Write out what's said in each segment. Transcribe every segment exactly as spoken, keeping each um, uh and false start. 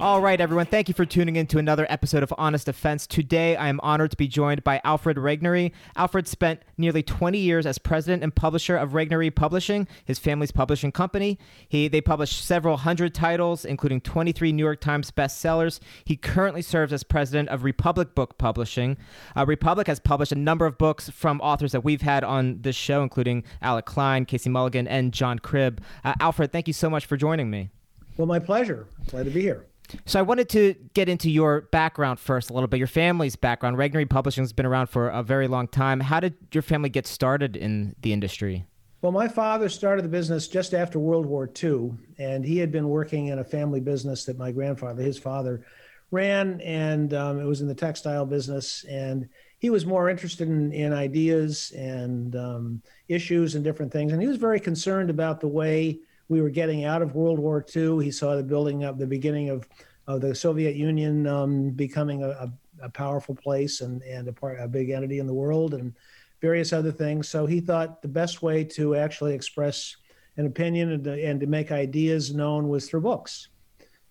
All right, everyone. Thank you for tuning in to another episode of Honest Defense. Today, I am honored to be joined by Alfred Regnery. Alfred spent nearly twenty years as president and publisher of Regnery Publishing, his family's publishing company. He They published several hundred titles, including twenty-three New York Times bestsellers. He currently serves as president of Republic Book Publishing. Uh, Republic has published a number of books from authors that we've had on this show, including Alec Klein, Casey Mulligan, and John Cribb. Uh, Alfred, thank you so much for joining me. Well, my pleasure. Glad to be here. So I wanted to get into your background first a little bit, your family's background. Regnery Publishing has been around for a very long time. How did your family get started in the industry? Well, my father started the business just after World War Two, and he had been working in a family business that my grandfather, his father, ran, and um, it was in the textile business. And he was more interested in, in ideas and um, issues and different things. And he was very concerned about the way we were getting out of World War Two. He saw the building up, the beginning of, of the Soviet Union um, becoming a, a powerful place and, and a, part, a big entity in the world and various other things. So he thought the best way to actually express an opinion and to, and to make ideas known was through books.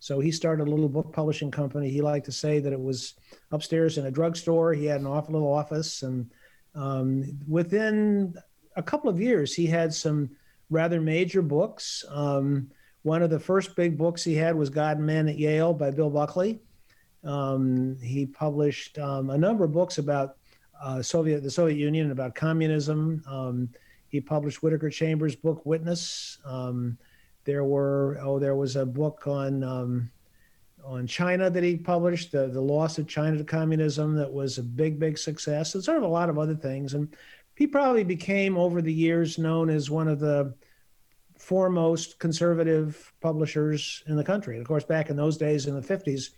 So he started a little book publishing company. He liked to say that it was upstairs in a drugstore. He had an awful little office. And um, within a couple of years, he had some rather major books. Um, one of the first big books he had was God and Man at Yale by Bill Buckley. Um, he published um, a number of books about uh, Soviet, the Soviet Union and about communism. Um, he published Whittaker Chambers' book, Witness. Um, there were, oh, there was a book on um, on China that he published, the, the loss of China to communism, that was a big, big success, and sort of a lot of other things. And he probably became, over the years, known as one of the foremost conservative publishers in the country. And of course, back in those days, in the fifties,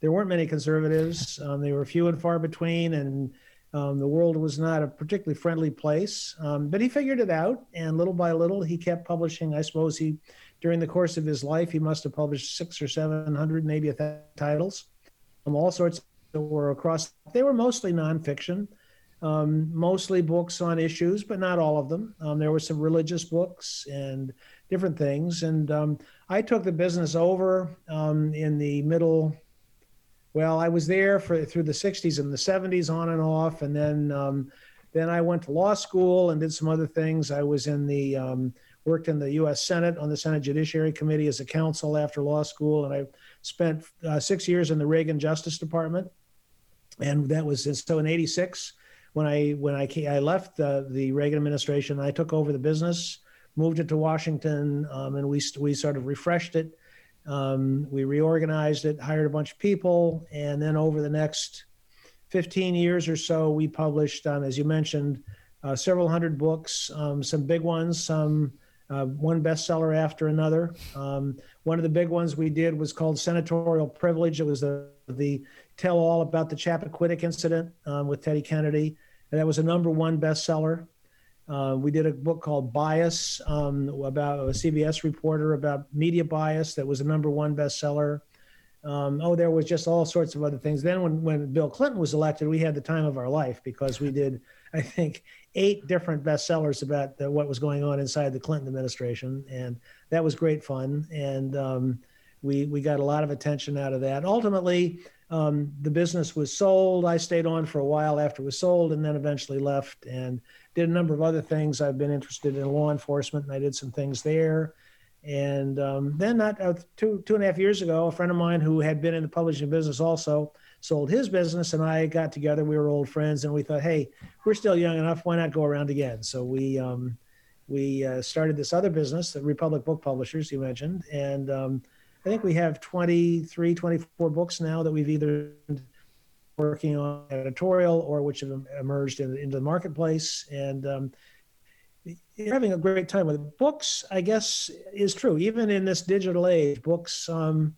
there weren't many conservatives. Um, they were few and far between, and um, the world was not a particularly friendly place. Um, but he figured it out, and little by little, he kept publishing. I suppose he, during the course of his life, he must have published six or seven hundred, maybe a thousand titles, um, all sorts that were across. They were mostly nonfiction. Um, mostly books on issues, but not all of them. Um, there were some religious books and different things. And um, I took the business over um, in the middle. Well, I was there for through the sixties and the seventies, on and off. And then, um, then I went to law school and did some other things. I was in the um, worked in the U S Senate on the Senate Judiciary Committee as a counsel after law school, and I spent uh, six years in the Reagan Justice Department. And that was so in eighty-six. When I when I came, I left the, the Reagan administration, I took over the business, moved it to Washington, um, and we we sort of refreshed it. Um, we reorganized it, hired a bunch of people, and then over the next fifteen years or so, we published, um, as you mentioned, uh, several hundred books, um, some big ones, some uh, one bestseller after another. Um, one of the big ones we did was called Senatorial Privilege. It was the the tell all about the Chappaquiddick incident um, with Teddy Kennedy. And that was a number one bestseller. Uh, we did a book called Bias um, about a C B S reporter about media bias. That was a number one bestseller. Um, oh, there was just all sorts of other things. Then when, when Bill Clinton was elected, we had the time of our life because we did, I think, eight different bestsellers about the, what was going on inside the Clinton administration. And that was great fun. And um, we, we got a lot of attention out of that. Ultimately, Um, the business was sold. I stayed on for a while after it was sold and then eventually left and did a number of other things. I've been interested in law enforcement and I did some things there. And um, then not uh, two, two and a half years ago, a friend of mine who had been in the publishing business also sold his business and I got together. We were old friends and we thought, hey, we're still young enough. Why not go around again? So we um, we uh, started this other business, the Republic Book Publishers, you mentioned. And um, I think we have twenty-three, twenty-four books now that we've either been working on editorial or which have emerged in, into the marketplace. And um, you're having a great time with it. Books, I guess, is true. Even in this digital age, books um,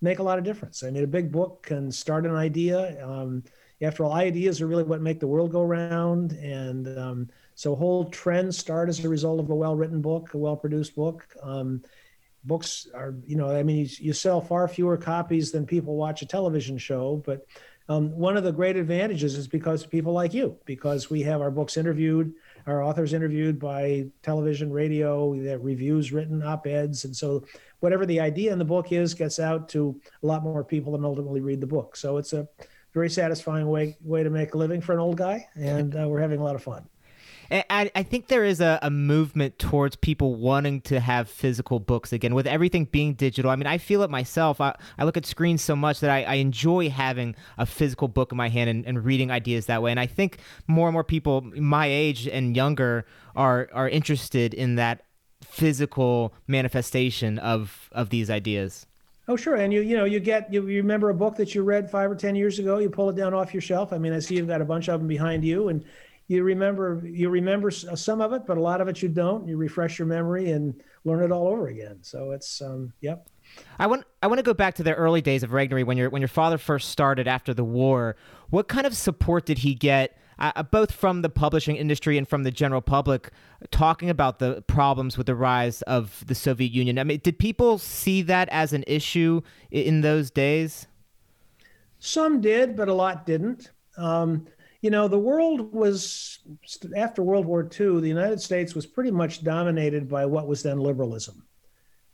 make a lot of difference. I mean, a big book can start an idea. Um, after all, ideas are really what make the world go round. And um, so whole trends start as a result of a well-written book, a well-produced book. Um, Books are, you know, I mean, you, you sell far fewer copies than people watch a television show. But um, one of the great advantages is because of people like you, because we have our books interviewed, our authors interviewed by television, radio, we have reviews written, op-eds. And so whatever the idea in the book is gets out to a lot more people than ultimately read the book. So it's a very satisfying way way to make a living for an old guy, and uh, we're having a lot of fun. And I, I think there is a, a movement towards people wanting to have physical books again, with everything being digital. I mean, I feel it myself. I, I look at screens so much that I, I enjoy having a physical book in my hand and, and reading ideas that way. And I think more and more people my age and younger are are interested in that physical manifestation of of these ideas. Oh, sure. And you you know, you get, you remember a book that you read five or ten years ago, you pull it down off your shelf. I mean, I see you've got a bunch of them behind you, and you remember you remember some of it, but a lot of it you don't. You refresh your memory and learn it all over again. So it's, um, yep. I want I want to go back to the early days of Regnery, when your when your father first started after the war. What kind of support did he get, uh, both from the publishing industry and from the general public, talking about the problems with the rise of the Soviet Union? I mean, did people see that as an issue in those days? Some did, but a lot didn't. Um, You know, the world was, after World War Two, the United States was pretty much dominated by what was then liberalism.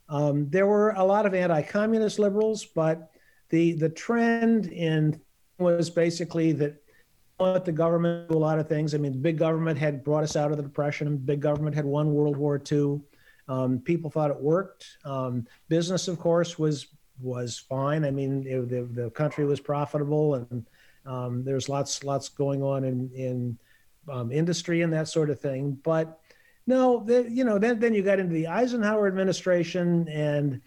Um, there were a lot of anti-communist liberals, but the the trend in was basically that the government do a lot of things. I mean, big government had brought us out of the Depression. Big government had won World War Two. Um, people thought it worked. Um, business, of course, was was fine. I mean, it, the the country was profitable, and Um, there's lots, lots going on in, in um, industry and that sort of thing. But no, the, you know, then, then you got into the Eisenhower administration, and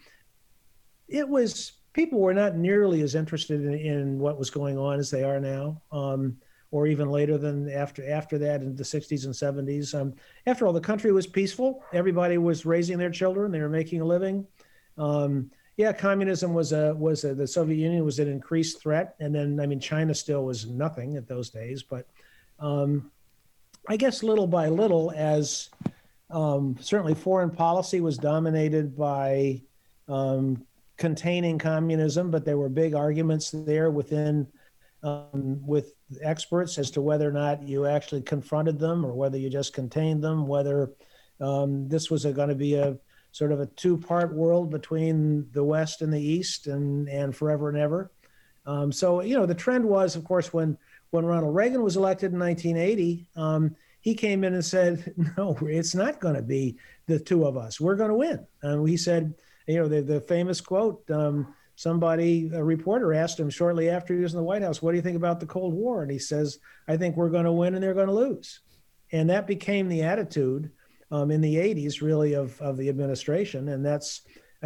it was, people were not nearly as interested in, in what was going on as they are now, um, or even later than after after that in the sixties and seventies. Um, after all, the country was peaceful. Everybody was raising their children. They were making a living. Um, Yeah, communism was a was a, the Soviet Union was an increased threat, and then I mean China still was nothing at those days. But um, I guess little by little, as um, certainly foreign policy was dominated by um, containing communism, but there were big arguments there within um, with experts as to whether or not you actually confronted them or whether you just contained them, whether um, this was going to be a sort of a two-part world between the West and the East and, and forever and ever. Um, so, you know, the trend was, of course, when, when Ronald Reagan was elected in nineteen eighty, um, he came in and said, no, it's not going to be the two of us. We're going to win. And he said, you know, the, the famous quote, um, somebody, a reporter asked him shortly after he was in the White House, what do you think about the Cold War? And he says, I think we're going to win and they're going to lose. And that became the attitude Um, in the eighties, really, of, of the administration. And that's,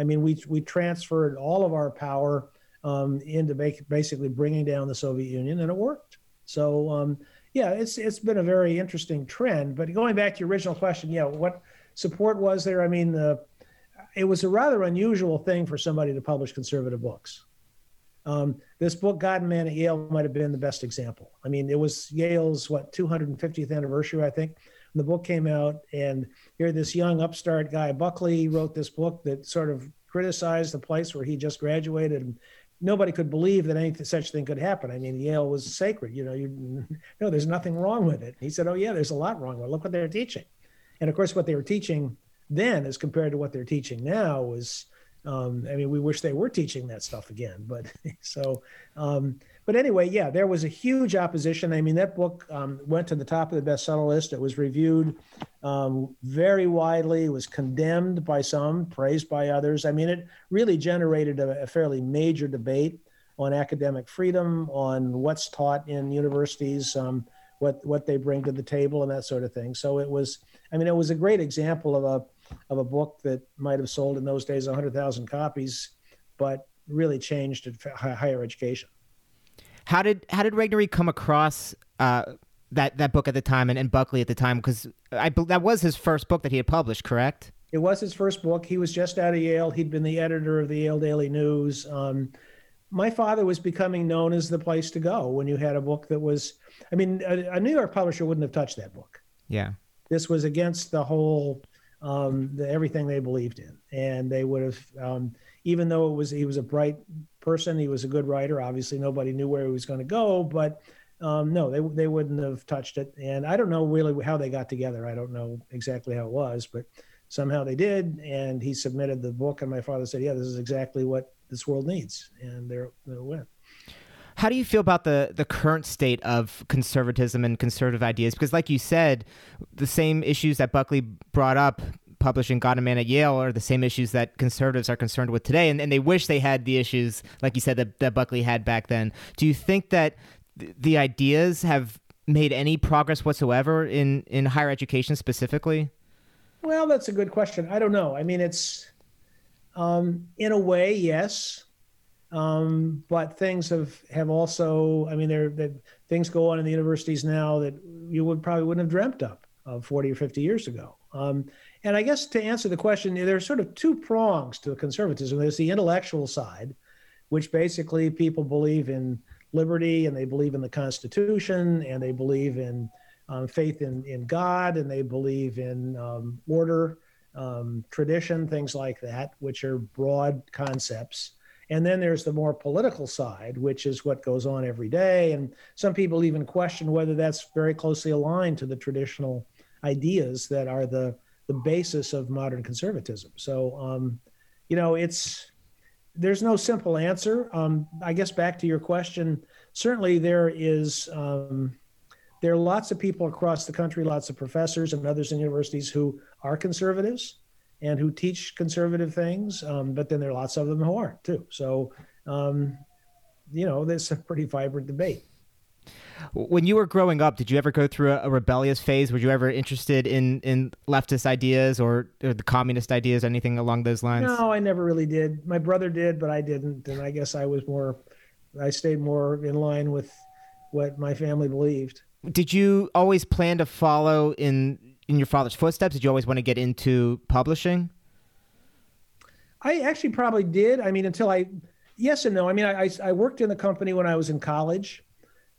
I mean, we we transferred all of our power um, into make, basically bringing down the Soviet Union, and it worked. So, um, yeah, it's it's been a very interesting trend. But going back to your original question, yeah, what support was there? I mean, uh, it was a rather unusual thing for somebody to publish conservative books. Um, this book, God and Man at Yale, might have been the best example. I mean, it was Yale's, what, two hundred fiftieth anniversary, I think. The book came out, and here this young upstart guy, Buckley, wrote this book that sort of criticized the place where he just graduated. And nobody could believe that any such thing could happen. I mean, Yale was sacred. You know, you no, there's nothing wrong with it. And he said, oh, yeah, there's a lot wrong with it. Look what they're teaching. And, of course, what they were teaching then as compared to what they're teaching now was, um, I mean, we wish they were teaching that stuff again. But so, um But anyway, yeah, there was a huge opposition. I mean, that book um, went to the top of the bestseller list. It was reviewed um, very widely. It was condemned by some, praised by others. I mean, it really generated a, a fairly major debate on academic freedom, on what's taught in universities, um, what what they bring to the table, and that sort of thing. So it was, I mean, it was a great example of a of a book that might have sold in those days one hundred thousand copies, but really changed higher education. How did how did Regnery come across uh, that that book at the time and, and Buckley at the time? Because that was his first book that he had published, correct? It was his first book. He was just out of Yale. He'd been the editor of the Yale Daily News. Um, my father was becoming known as the place to go when you had a book that was, I mean, a, a New York publisher wouldn't have touched that book. Yeah. This was against the whole, um, the, everything they believed in. And they would have, um, even though it was he was a bright person, he was a good writer. Obviously, nobody knew where he was going to go, but um, no, they they wouldn't have touched it. And I don't know really how they got together. I don't know exactly how it was, but somehow they did. And he submitted the book, and my father said, yeah, this is exactly what this world needs. And there it went. How do you feel about the, the current state of conservatism and conservative ideas? Because like you said, the same issues that Buckley brought up publishing God and Man at Yale are the same issues that conservatives are concerned with today. And, and they wish they had the issues, like you said, that, that Buckley had back then. Do you think that th- the ideas have made any progress whatsoever in, in higher education specifically? Well, that's a good question. I don't know. I mean, it's um, in a way, yes. Um, but things have, have also, I mean, there that things go on in the universities now that you would probably wouldn't have dreamt up of forty or fifty years ago. Um, and I guess to answer the question, there are sort of two prongs to conservatism. There's the intellectual side, which basically people believe in liberty, and they believe in the Constitution, and they believe in um, faith in, in God, and they believe in um, order, um, tradition, things like that, which are broad concepts. And then there's the more political side, which is what goes on every day. And some people even question whether that's very closely aligned to the traditional ideas that are the, the basis of modern conservatism. So, um, you know, it's there's no simple answer. Um, I guess back to your question, certainly there is, um, there are lots of people across the country, lots of professors and others in universities who are conservatives and who teach conservative things, um, but then there are lots of them who aren't too. So, um, you know, there's a pretty vibrant debate. When you were growing up, did you ever go through a, a rebellious phase? Were you ever interested in, in leftist ideas or, or the communist ideas, anything along those lines? No, I never really did. My brother did, but I didn't. And I guess I was more, I stayed more in line with what my family believed. Did you always plan to follow in in your father's footsteps? Did you always want to get into publishing? I actually probably did. I mean, until I, yes and no. I mean, I, I worked in the company when I was in college,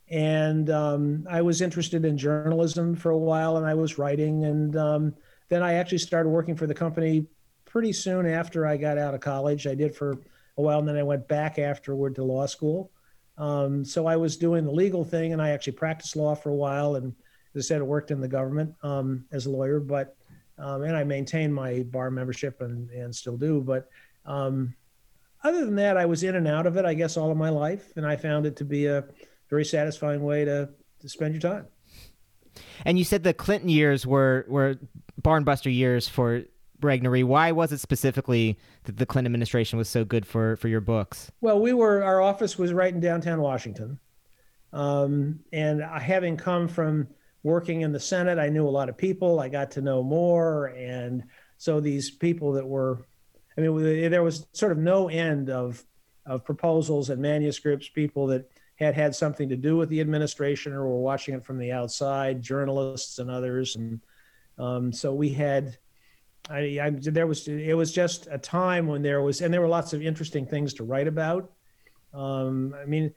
and um, I was interested in journalism for a while, and I was writing. And um, then I actually started working for the company pretty soon after I got out of college. I did for a while, and then I went back afterward to law school. Um, so I was doing the legal thing, and I actually practiced law for a while, and as I said, I worked in the government um, as a lawyer, but um, and I maintained my bar membership and, and still do. But um, other than that, I was in and out of it, I guess, all of my life. And I found it to be a very satisfying way to, to spend your time. And you said the Clinton years were, were barnbuster years for Regnery. Why was it specifically that the Clinton administration was so good for, for your books? Well, we were, our office was right in downtown Washington. Um, and having come from working in the Senate, I knew a lot of people. I got to know more. And so these people that were, I mean, there was sort of no end of of proposals and manuscripts, people that had had something to do with the administration or were watching it from the outside, journalists and others. And um, so we had, I, I there was, it was just a time when there was, and there were lots of interesting things to write about. Um, I mean,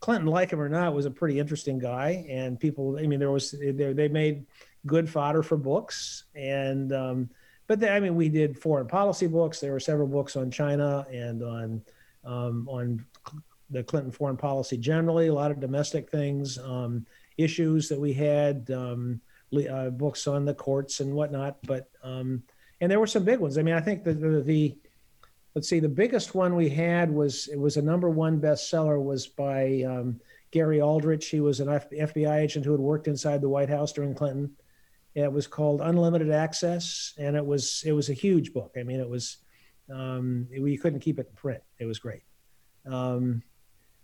Clinton, like him or not, was a pretty interesting guy, and people, I mean, there was, they, they made good fodder for books. And, um, but they, I mean, we did foreign policy books. There were several books on China and on, um, on the Clinton foreign policy generally, a lot of domestic things, um, issues that we had, um, uh, books on the courts and whatnot. But, um, and there were some big ones. I mean, I think the, the, the let's see, the biggest one we had was, it was a number one bestseller, was by um, Gary Aldrich. He was an F B I agent who had worked inside the White House during Clinton. It was called Unlimited Access, and it was it was a huge book. I mean, it was, um, it, we couldn't keep it in print. It was great. Um,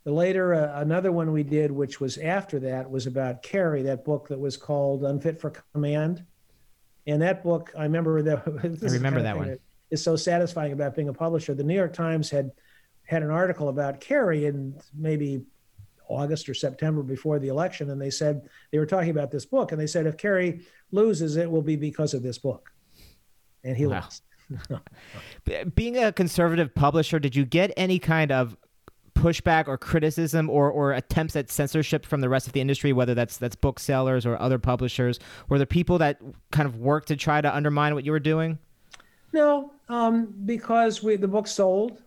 later, uh, another one we did, which was after that, was about Kerry, that book that was called Unfit for Command. And that book, I remember that. I remember that one. That, is so satisfying about being a publisher. The New York Times had had an article about Kerry in maybe August or September before the election, and they said, they were talking about this book, and they said, if Kerry loses, it will be because of this book. And he wow. lost. Being a conservative publisher, did you get any kind of pushback or criticism or or attempts at censorship from the rest of the industry, whether that's that's booksellers or other publishers? Were there people that kind of worked to try to undermine what you were doing? No, um, because we, the book sold,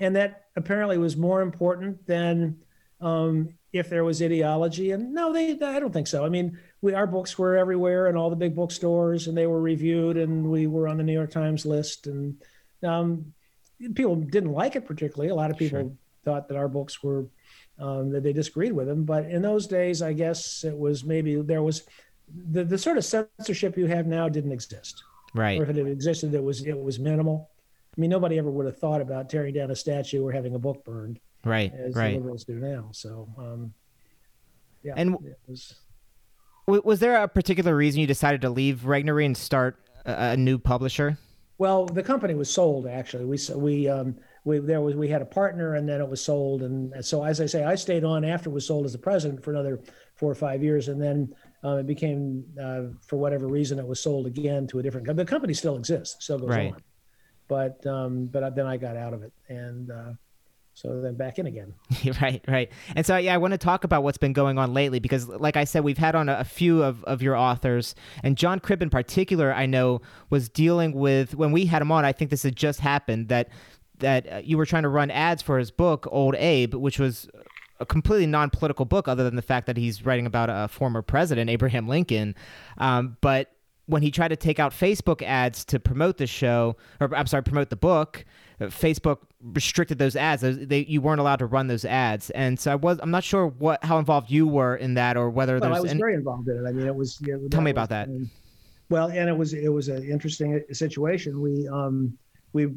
and that apparently was more important than um, if there was ideology. And no, they, I don't think so. I mean, we, our books were everywhere in all the big bookstores, and they were reviewed, and we were on the New York Times list, and um, people didn't like it particularly. A lot of people sure. thought that our books were, um, that they disagreed with them. But in those days, I guess it was maybe there was the, the sort of censorship you have now didn't exist. Right. Or if it existed, it was, it was minimal. I mean, nobody ever would have thought about tearing down a statue or having a book burned. Right. As right. the liberals do now. So, um, yeah. And it was, was there a particular reason you decided to leave Regnery and start a, a new publisher? Well, the company was sold, actually. We, we, um, we, there was, we had a partner, and then it was sold. And so, as I say, I stayed on after it was sold as the president for another four or five years. And then uh, it became, uh, for whatever reason, it was sold again to a different company. The company still exists, still goes right. on. But um, but then I got out of it, and uh, so then back in again. right, right. And so, yeah, I want to talk about what's been going on lately, because, like I said, we've had on a, a few of, of your authors, and John Cribb in particular, I know, was dealing with, when we had him on, I think this had just happened, that, that uh, you were trying to run ads for his book, Old Abe, which was a completely non-political book, other than the fact that he's writing about a former president, Abraham Lincoln. Um, but... when he tried to take out Facebook ads to promote the show, or I'm sorry, promote the book, Facebook restricted those ads. They, you weren't allowed to run those ads. And so I was, I'm not sure what, how involved you were in that, or whether well, there's... Well, I was any... very involved in it. I mean, it was... You know, Tell me was, about that. I mean, well, and it was, it was an interesting situation. We, um, we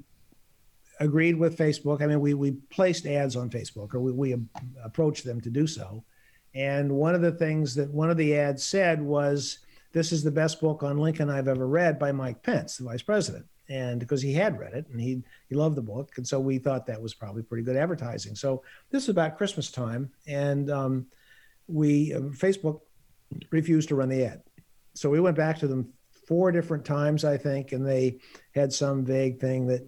agreed with Facebook. I mean, we, we placed ads on Facebook, or we, we approached them to do so. And one of the things that one of the ads said was, "This is the best book on Lincoln I've ever read, by Mike Pence, the vice president." And because he had read it, and he he loved the book. And so we thought that was probably pretty good advertising. So this is about Christmas time. And um, we uh, Facebook refused to run the ad. So we went back to them four different times, I think. And they had some vague thing that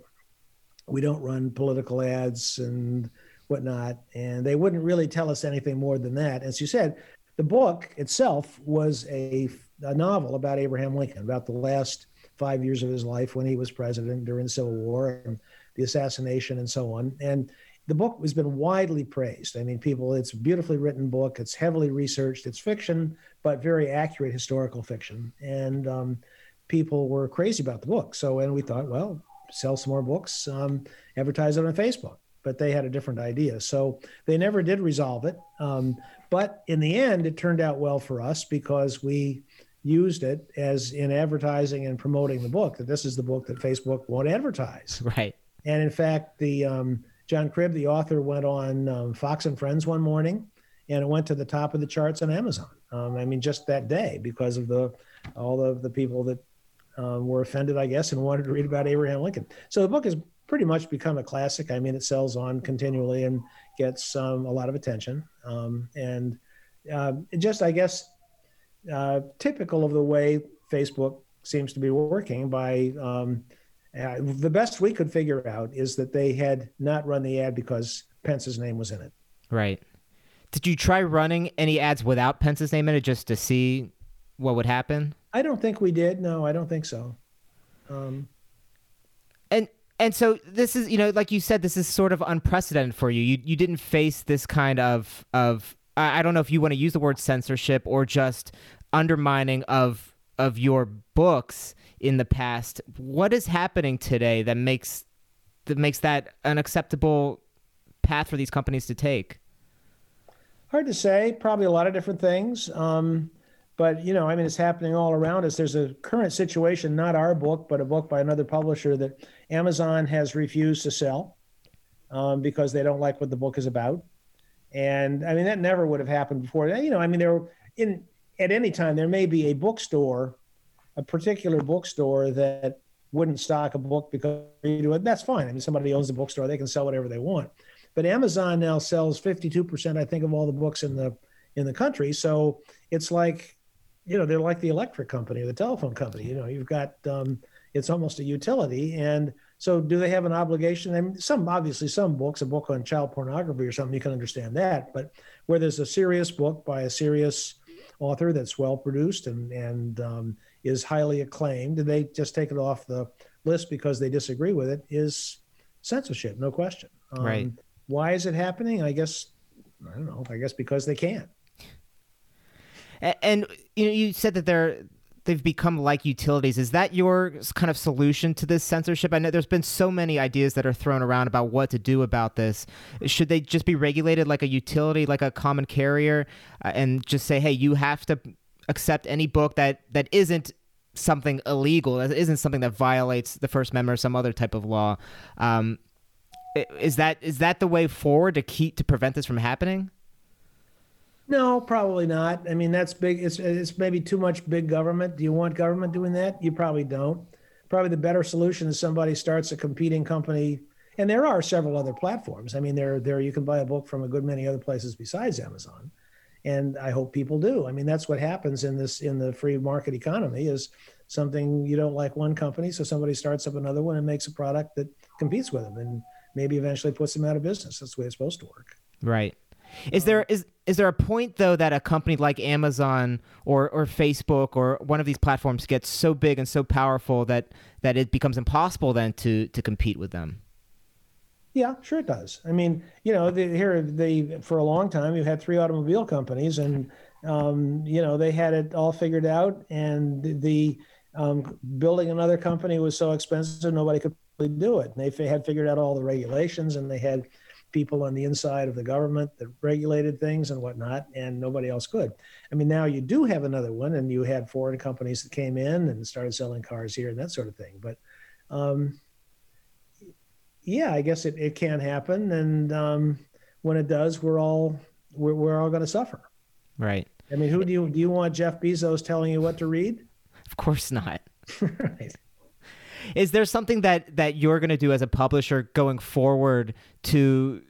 we don't run political ads and whatnot. And they wouldn't really tell us anything more than that. As you said, the book itself was a a novel about Abraham Lincoln, about the last five years of his life when he was president during the Civil War and the assassination and so on. And the book has been widely praised. I mean, people, it's a beautifully written book. It's heavily researched. It's fiction, but very accurate historical fiction. And um, people were crazy about the book. So, and we thought, well, sell some more books, um, advertise it on Facebook. But they had a different idea. So they never did resolve it. Um, but in the end, it turned out well for us, because we used it as in advertising and promoting the book, that this is the book that Facebook won't advertise. Right. And in fact, the um, John Cribb, the author, went on um, Fox and Friends one morning, and it went to the top of the charts on Amazon. Um, I mean, just that day, because of the all of the people that uh, were offended, I guess, and wanted to read about Abraham Lincoln. So the book has pretty much become a classic. I mean, it sells on continually and gets um, a lot of attention. Um, and uh, it just, I guess, Uh, typical of the way Facebook seems to be working, by um, uh, the best we could figure out is that they had not run the ad because Pence's name was in it. Right. Did you try running any ads without Pence's name in it, just to see what would happen? I don't think we did. No, I don't think so. Um, and and so this is, you know, like you said, this is sort of unprecedented for you. You you didn't face this kind of of I don't know if you want to use the word censorship or just undermining of of your books in the past. What is happening today that makes that makes that an acceptable path for these companies to take? Hard to say. Probably a lot of different things. Um, but, you know, I mean, it's happening all around us. There's a current situation, not our book, but a book by another publisher that Amazon has refused to sell um, because they don't like what the book is about. And I mean, that never would have happened before. You know, I mean, there in at any time there may be a bookstore, a particular bookstore that wouldn't stock a book because you do it. That's fine. I mean, somebody owns the bookstore; they can sell whatever they want. But Amazon now sells fifty-two percent, I think, of all the books in the in the country. So it's like, you know, they're like the electric company or the telephone company. You know, you've got um, it's almost a utility. And so do they have an obligation? I mean, some, obviously some books, a book on child pornography or something, you can understand that, but where there's a serious book by a serious author that's well-produced and, and um, is highly acclaimed, and they just take it off the list because they disagree with it, is censorship, no question. Um, right. Why is it happening? I guess I don't know, I guess because they can. And, and you know, you said that they're they've become like utilities. Is that your kind of solution to this censorship? I know there's been so many ideas that are thrown around about what to do about this. Should they just be regulated like a utility, like a common carrier, uh, and just say, hey, you have to accept any book that, that isn't something illegal, that isn't something that violates the First Amendment or some other type of law? Um, is that is that the way forward to keep to prevent this from happening? No, probably not. I mean, that's big. It's it's maybe too much big government. Do you want government doing that? You probably don't. Probably the better solution is somebody starts a competing company. And there are several other platforms. I mean, there there you can buy a book from a good many other places besides Amazon. And I hope people do. I mean, that's what happens in this in the free market economy is something you don't like one company. So somebody starts up another one and makes a product that competes with them and maybe eventually puts them out of business. That's the way it's supposed to work. Right. Is there is is there a point, though, that a company like Amazon or, or Facebook or one of these platforms gets so big and so powerful that, that it becomes impossible then to to compete with them? Yeah, sure it does. I mean, you know, the, here they for a long time you had three automobile companies, and um, you know they had it all figured out, and the um, building another company was so expensive nobody could really do it. And they had figured out all the regulations, and they had people on the inside of the government that regulated things and whatnot, and nobody else could. I mean, now you do have another one, and you had foreign companies that came in and started selling cars here and that sort of thing. But um, yeah, I guess it, it can happen. And um, when it does, we're all, we're, we're all going to suffer. Right. I mean, who do you, do you want Jeff Bezos telling you what to read? Of course not. Right. Is there something that, that you're going to do as a publisher going forward to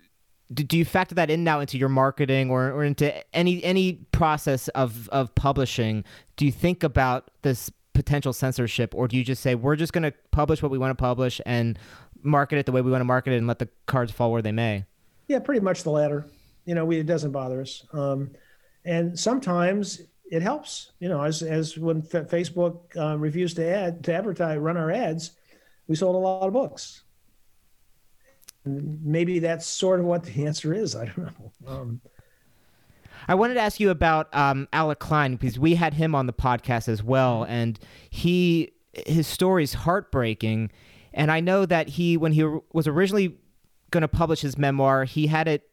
do, do you factor that in now into your marketing or, or into any any process of, of publishing? Do you think about this potential censorship, or do you just say, we're just going to publish what we want to publish and market it the way we want to market it and let the cards fall where they may? Yeah, pretty much the latter. You know, we, it doesn't bother us. Um, and sometimes it helps, you know, as as when Facebook uh, refused to ad to advertise, run our ads, we sold a lot of books. And maybe that's sort of what the answer is. I don't know. Um, I wanted to ask you about um, Alec Klein, because we had him on the podcast as well, and he his story is heartbreaking. And I know that he, when he was originally going to publish his memoir, he had it.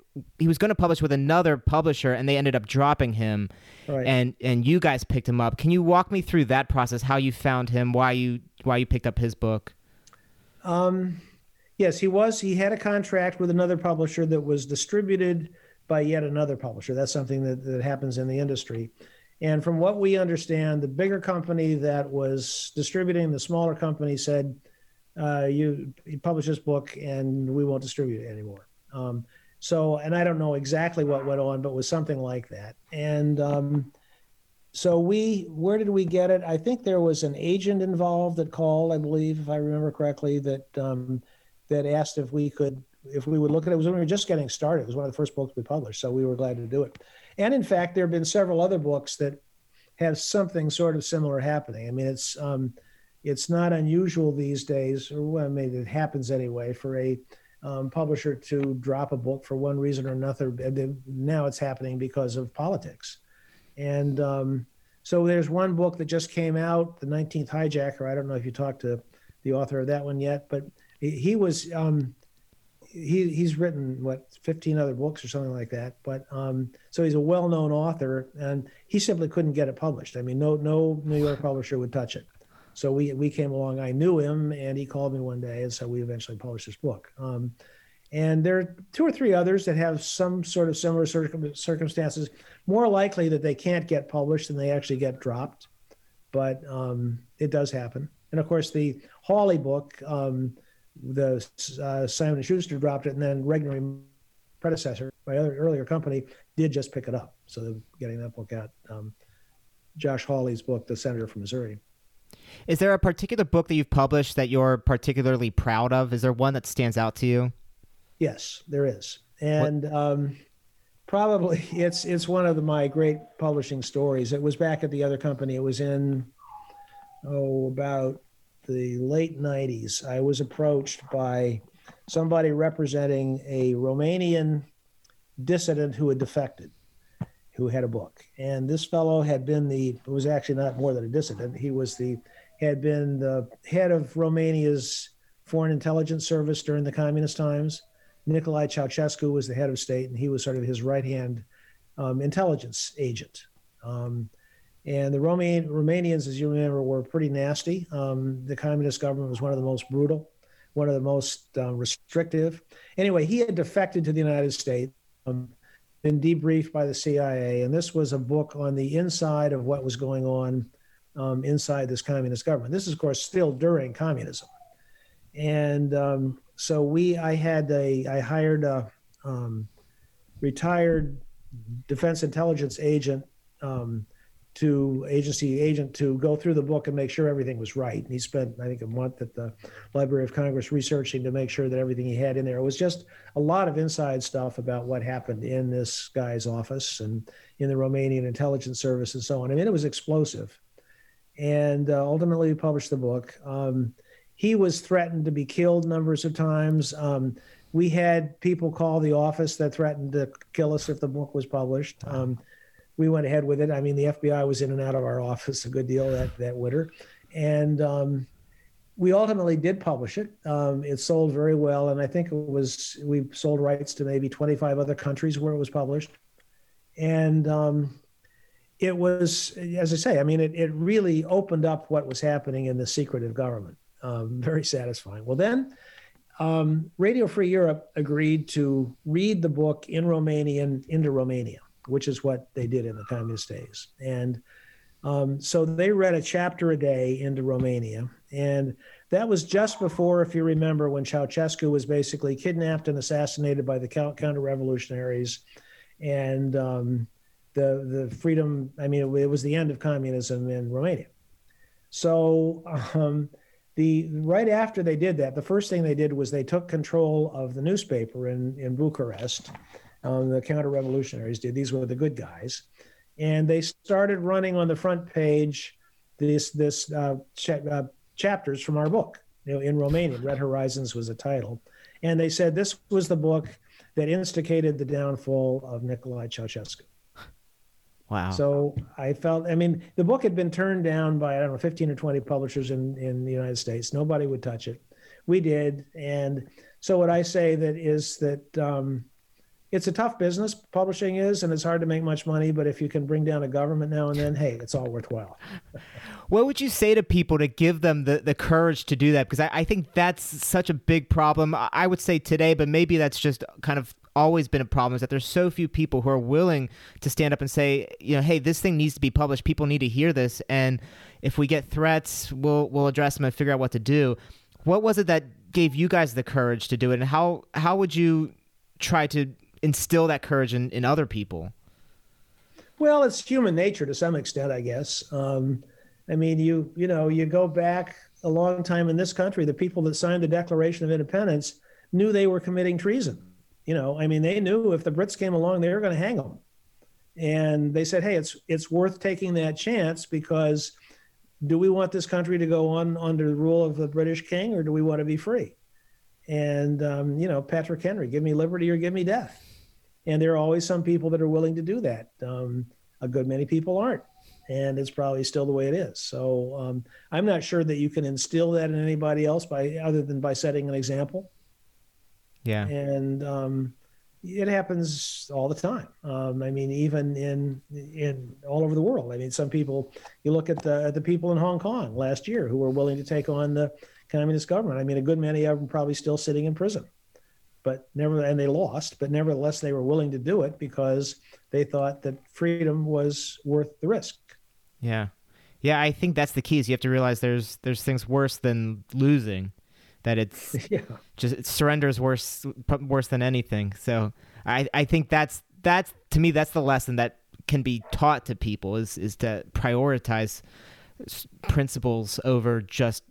He was going to publish with another publisher, and they ended up dropping him, right. and and you guys picked him up. Can you walk me through that process? How you found him? Why you why you picked up his book? Um, yes, he was. He had a contract with another publisher that was distributed by yet another publisher. That's something that, that happens in the industry. And from what we understand, the bigger company that was distributing the smaller company said, uh, "You publish this book, and we won't distribute it anymore." Um, So, and I don't know exactly what went on, but it was something like that. And um, so we, where did we get it? I think there was an agent involved that called, I believe, if I remember correctly, that um, that asked if we could, if we would look at it. It was when we were just getting started. It was one of the first books we published, so we were glad to do it. And in fact, there have been several other books that have something sort of similar happening. I mean, it's um, it's not unusual these days, or well, maybe it happens anyway, for a Um, publisher to drop a book for one reason or another. Now it's happening because of politics. And um, so there's one book that just came out, The nineteenth Hijacker. I don't know if you talked to the author of that one yet, but he, he was, um, he he's written, what, fifteen other books or something like that. But um, so he's a well-known author, and he simply couldn't get it published. I mean, no no New York publisher would touch it. So we we came along. I knew him, and he called me one day, and so we eventually published this book. Um, and there are two or three others that have some sort of similar circum- circumstances. More likely that they can't get published than they actually get dropped, but um, it does happen. And of course, the Hawley book, um, the uh, Simon and Schuster dropped it, and then Regnery, predecessor, my other earlier company, did just pick it up. So they're getting that book out. Um, Josh Hawley's book, The Senator from Missouri. Is there a particular book that you've published that you're particularly proud of? Is there one that stands out to you? Yes, there is. And um, probably it's it's one of the, my great publishing stories. It was back at the other company. It was in, oh, about the late nineties. I was approached by somebody representing a Romanian dissident who had defected, who had a book. And this fellow had been the, it was actually not more than a dissident, he was the, had been the head of Romania's Foreign Intelligence Service during the communist times. Nicolae Ceausescu was the head of state, and he was sort of his right-hand um, intelligence agent. Um, and the Roman, Romanians, as you remember, were pretty nasty. Um, the communist government was one of the most brutal, one of the most uh, restrictive. Anyway, he had defected to the United States, um, been debriefed by the C I A, and this was a book on the inside of what was going on um, inside this communist government. This is, of course, still during communism. And um, so we, I had a, I hired a um, retired defense intelligence agent um, to agency agent to go through the book and make sure everything was right. And he spent, I think, a month at the Library of Congress researching to make sure that everything he had in there. It was just a lot of inside stuff about what happened in this guy's office and in the Romanian intelligence service and so on. I mean, it was explosive. And uh, ultimately, we published the book. Um, He was threatened to be killed numbers of times. Um, we had people call the office that threatened to kill us if the book was published. Um, we went ahead with it. I mean, the F B I was in and out of our office a good deal that, that winter. And um, we ultimately did publish it. Um, it sold very well. And I think it was, we sold rights to maybe twenty-five other countries where it was published. And um, it was, as I say, I mean, it, it really opened up what was happening in the secretive government. Um, very satisfying. Well, then um, Radio Free Europe agreed to read the book in Romanian into Romania, which is what they did in the communist days. And um, so they read a chapter a day into Romania. And that was just before, if you remember, when Ceausescu was basically kidnapped and assassinated by the counter-revolutionaries. And um, the, the freedom, I mean, it, it was the end of communism in Romania. So... Um, The, right after they did that, the first thing they did was they took control of the newspaper in, in Bucharest. Um, the counter-revolutionaries did. These were the good guys. And they started running on the front page this, this uh, ch- uh, chapters from our book, you know, in Romanian. Red Horizons was the title. And they said this was the book that instigated the downfall of Nicolae Ceausescu. Wow. So I felt, I mean, the book had been turned down by, I don't know, fifteen or twenty publishers in, in the United States. Nobody would touch it. We did. And so what I say that is that um, it's a tough business, publishing is, and it's hard to make much money. But if you can bring down a government now and then, hey, it's all worthwhile. What would you say to people to give them the, the courage to do that? Because I, I think that's such a big problem, I would say today, but maybe that's just kind of always been a problem, is that there's so few people who are willing to stand up and say, you know, hey, this thing needs to be published. People need to hear this. And if we get threats, we'll we'll address them and figure out what to do. What was it that gave you guys the courage to do it? And how how would you try to instill that courage in, in other people? Well, it's human nature to some extent, I guess. Um, I mean, you you know, you go back a long time in this country, the people that signed the Declaration of Independence knew they were committing treason. You know, I mean, they knew if the Brits came along, they were going to hang them. And they said, hey, it's it's worth taking that chance, because do we want this country to go on under the rule of the British king, or do we want to be free? And, um, you know, Patrick Henry, give me liberty or give me death. And there are always some people that are willing to do that. Um, a good many people aren't. And it's probably still the way it is. So um, I'm not sure that you can instill that in anybody else by other than by setting an example. Yeah. And um, it happens all the time. Um, I mean, even in in all over the world. I mean, some people, you look at the at the people in Hong Kong last year who were willing to take on the communist government. I mean, a good many of them probably still sitting in prison, but never, and they lost, but nevertheless, they were willing to do it because they thought that freedom was worth the risk. Yeah. Yeah, I think that's the key, is you have to realize there's there's things worse than losing. That it's yeah. just it surrender's worse worse than anything. So I, I think that's that's to me that's the lesson that can be taught to people, is is to prioritize principles over just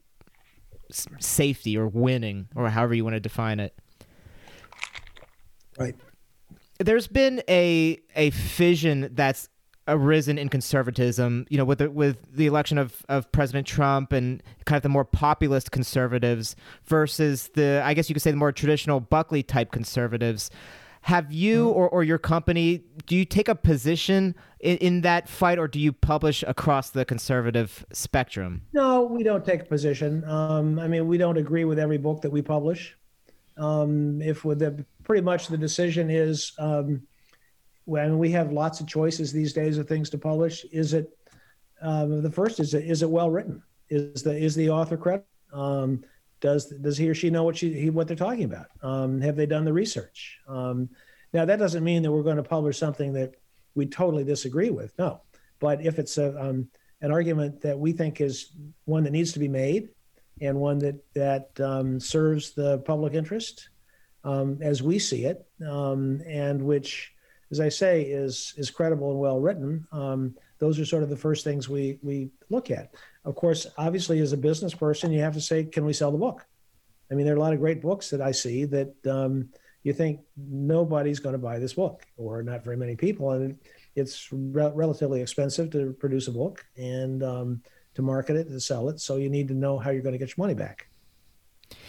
safety or winning, or however you want to define it. Right. There's been a a fission that's arisen in conservatism, you know, with the, with the election of, of President Trump and kind of the more populist conservatives versus the, I guess you could say, the more traditional Buckley type conservatives. Have you or, or your company, do you take a position in, in that fight, or do you publish across the conservative spectrum? No, we don't take a position. Um, I mean, we don't agree with every book that we publish. Um, if with the, pretty much the decision is, um, when we have lots of choices these days of things to publish, is it, um, the first is, is it well written? Is the, is the author credible? Um, Does does he or she know what she he, what they're talking about? Um, have they done the research? Um, now that doesn't mean that we're going to publish something that we totally disagree with. No, but if it's a um, an argument that we think is one that needs to be made, and one that that um, serves the public interest um, as we see it, um, and which, as I say, is is credible and well written, um, those are sort of the first things we we look at. Of course, obviously, as a business person, you have to say, can we sell the book? I mean, there are a lot of great books that I see that um, you think nobody's going to buy this book, or not very many people. And it's re- relatively expensive to produce a book and um, to market it and sell it. So you need to know how you're going to get your money back.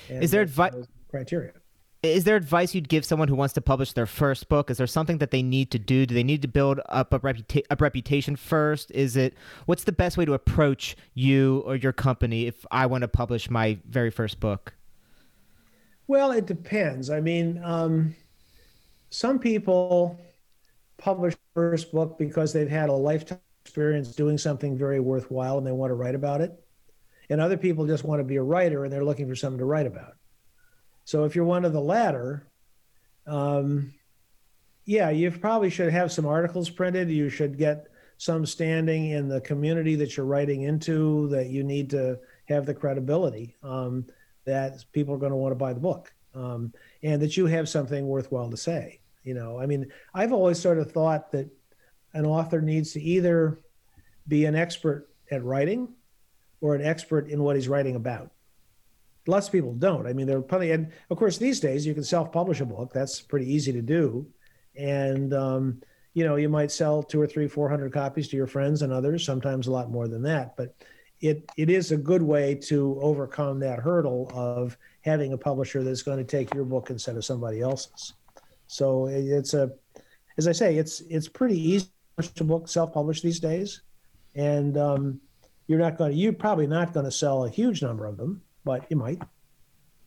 And is there advice? Criteria. Is there advice you'd give someone who wants to publish their first book? Is there something that they need to do? Do they need to build up a, reputa- a reputation first? Is it, what's the best way to approach you or your company if I want to publish my very first book? Well, it depends. I mean, um, some people publish their first book because they've had a lifetime experience doing something very worthwhile and they want to write about it. And other people just want to be a writer and they're looking for something to write about. So if you're one of the latter, um, yeah, you probably should have some articles printed. You should get some standing in the community that you're writing into, that you need to have the credibility um, that people are going to want to buy the book, um, and that you have something worthwhile to say. You know, I mean, I've always sort of thought that an author needs to either be an expert at writing or an expert in what he's writing about. Lots of people don't. I mean, there are plenty, and of course, these days you can self-publish a book. That's pretty easy to do, and um, you know, you might sell two or three, four hundred copies to your friends and others. Sometimes a lot more than that. But it it is a good way to overcome that hurdle of having a publisher that's going to take your book instead of somebody else's. So it's a, as I say, it's it's pretty easy to book self-publish these days, and um, you're not going to, you're probably not going to sell a huge number of them. But you might.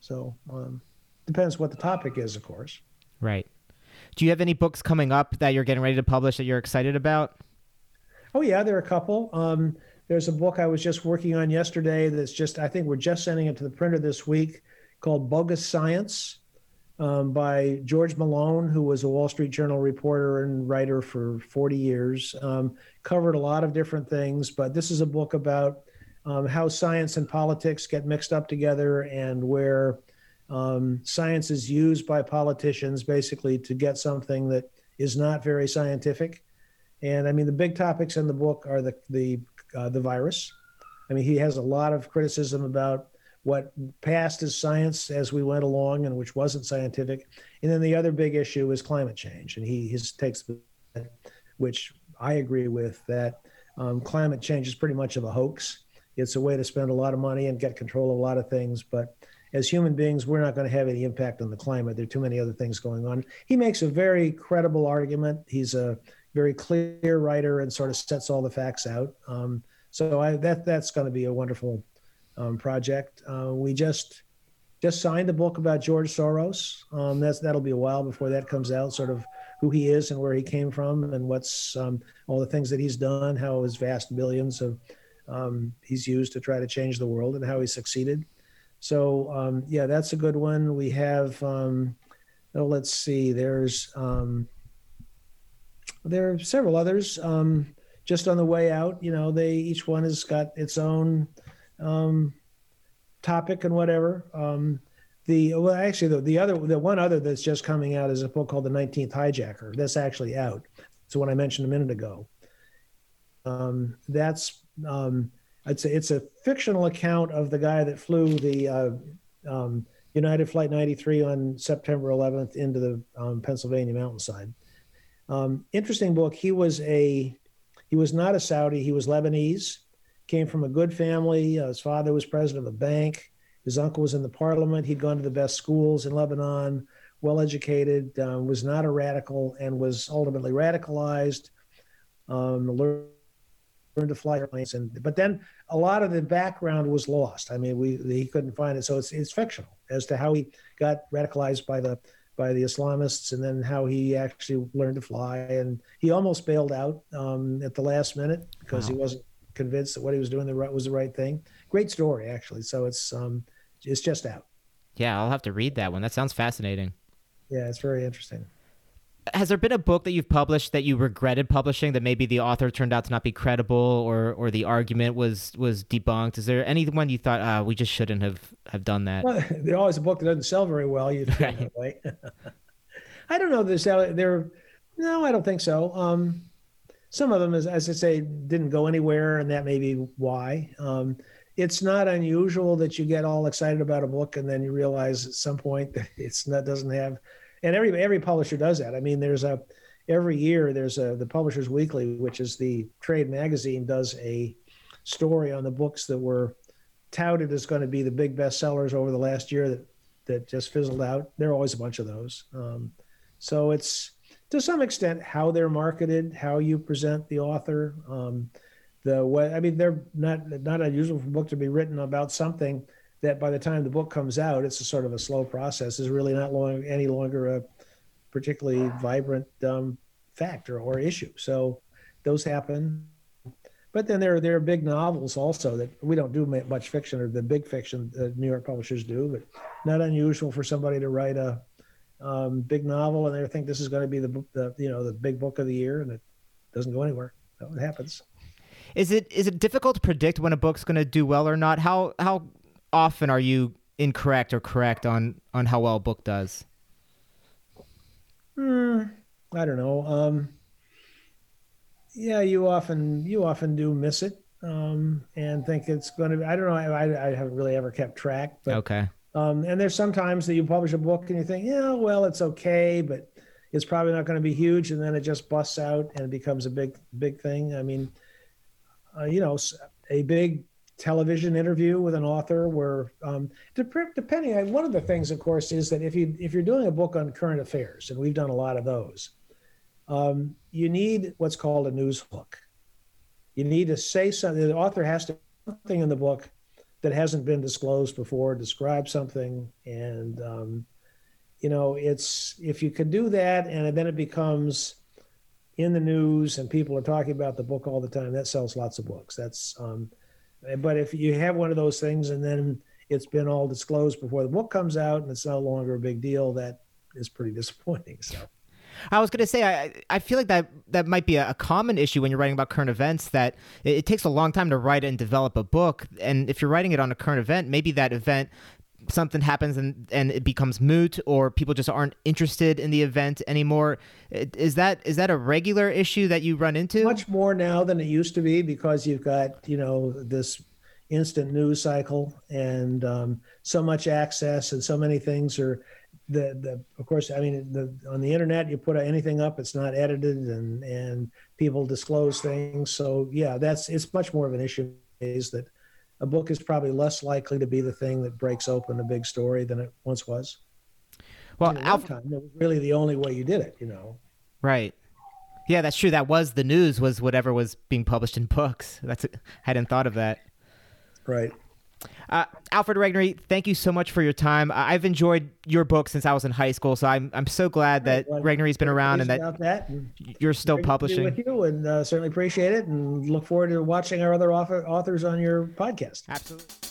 So um, depends what the topic is, of course. Right. Do you have any books coming up that you're getting ready to publish that you're excited about? Oh, yeah, there are a couple. Um, there's a book I was just working on yesterday that's just, I think we're just sending it to the printer this week, called Bogus Science um, by George Malone, who was a Wall Street Journal reporter and writer for forty years. Um, covered a lot of different things, but this is a book about Um, how science and politics get mixed up together, and where um, science is used by politicians basically to get something that is not very scientific. And I mean, the big topics in the book are the the uh, the virus. I mean, he has a lot of criticism about what passed as science as we went along and which wasn't scientific. And then the other big issue is climate change. And he his takes, which I agree with, that um, climate change is pretty much of a hoax. It's a way to spend a lot of money and get control of a lot of things. But as human beings, we're not going to have any impact on the climate. There are too many other things going on. He makes a very credible argument. He's a very clear writer and sort of sets all the facts out. Um, so I, that that's going to be a wonderful um, project. Uh, we just just signed a book about George Soros. Um, that's that'll be a while before that comes out, sort of who he is and where he came from and what's um, all the things that he's done, how his vast billions of Um, he's used to try to change the world and how he succeeded. So um, yeah, that's a good one. We have, um, oh, let's see, there's, um, there are several others um, just on the way out. You know, they, each one has got its own um, topic and whatever. Um, the, well, actually the, the other, the one other that's just coming out is a book called The nineteenth Hijacker. That's actually out. It's the one I mentioned a minute ago. Um, that's, Um, I'd say it's a fictional account of the guy that flew the uh, um, United Flight ninety-three on September eleventh into the um, Pennsylvania mountainside. Um, interesting book. He was a, he was not a Saudi. He was Lebanese. Came from a good family. Uh, his father was president of a bank. His uncle was in the parliament. He'd gone to the best schools in Lebanon. well-educated, uh, was not a radical, and was ultimately radicalized, um, learned to fly airplanes. And, but then a lot of the background was lost. I mean, we he couldn't find it. So it's it's fictional as to how he got radicalized by the by the Islamists, and then how he actually learned to fly. And he almost bailed out um, at the last minute because wow. he wasn't convinced that what he was doing the right, was the right thing. Great story, actually. So it's um, it's just out. Yeah, I'll have to read that one. That sounds fascinating. Yeah, it's very interesting. Has there been a book that you've published that you regretted publishing, that maybe the author turned out to not be credible, or or the argument was was debunked? Is there anyone you thought, ah, we just shouldn't have, have done that? Well, there's always a book that doesn't sell very well. You right. Right? I don't know. There's there. No, I don't think so. Um, some of them, as, as I say, didn't go anywhere, and that may be why. Um, it's not unusual that you get all excited about a book and then you realize at some point that it's not doesn't have. And every every publisher does that. I mean, there's a every year there's a the Publishers Weekly, which is the trade magazine, does a story on the books that were touted as going to be the big bestsellers over the last year that that just fizzled out. There are always a bunch of those. Um, so it's to some extent how they're marketed, how you present the author, um, the way. I mean, they're not not unusual for a book to be written about something that by the time the book comes out, it's a sort of a slow process. Is really not long, any longer a particularly vibrant um, factor or issue. So those happen. But then there are, there are big novels also that we don't do much fiction, or the big fiction that New York publishers do, but not unusual for somebody to write a um, big novel and they think this is going to be the, the, you know, the big book of the year, and it doesn't go anywhere. So it happens. Is it is it difficult to predict when a book's going to do well or not? How how often are you incorrect or correct on, on how well a book does? Mm, I don't know. Um, yeah, you often, you often do miss it um, and think it's going to be, I don't know. I, I haven't really ever kept track, but okay. Um, and there's sometimes that you publish a book and you think, yeah, well, it's okay, but it's probably not going to be huge. And then it just busts out and it becomes a big, big thing. I mean, uh, you know, a big television interview with an author where um, depending on, one of the things, of course, is that if you, if you're doing a book on current affairs, and we've done a lot of those, um, you need what's called a news hook. You need to say something. The author has to something in the book that hasn't been disclosed before, describe something. And, um, you know, it's, if you can do that, and then it becomes in the news and people are talking about the book all the time, that sells lots of books. That's, um, But if you have one of those things and then it's been all disclosed before the book comes out and it's no longer a big deal, that is pretty disappointing. So, I was going to say, I I feel like that, that might be a common issue when you're writing about current events, that it, it takes a long time to write and develop a book. And if you're writing it on a current event, maybe that event, something happens and, and it becomes moot, or people just aren't interested in the event anymore. Is that is that a regular issue that you run into? Much more now than it used to be, because you've got, you know, this instant news cycle and um, so much access, and so many things are the, the of course, I mean, the, on the internet, you put anything up, it's not edited, and, and people disclose things. So yeah, that's, it's much more of an issue is that a book is probably less likely to be the thing that breaks open a big story than it once was. Well, at that time, it was really the only way you did it, you know? Right. Yeah, that's true. That was the news, was whatever was being published in books. That's, I hadn't thought of that. Right. Uh, Alfred Regnery, thank you so much for your time. I've enjoyed your book since I was in high school, so I'm I'm so glad that well, Regnery's been around and that, that and you're still publishing. With you, and uh, certainly appreciate it, and look forward to watching our other author, authors on your podcast. Absolutely.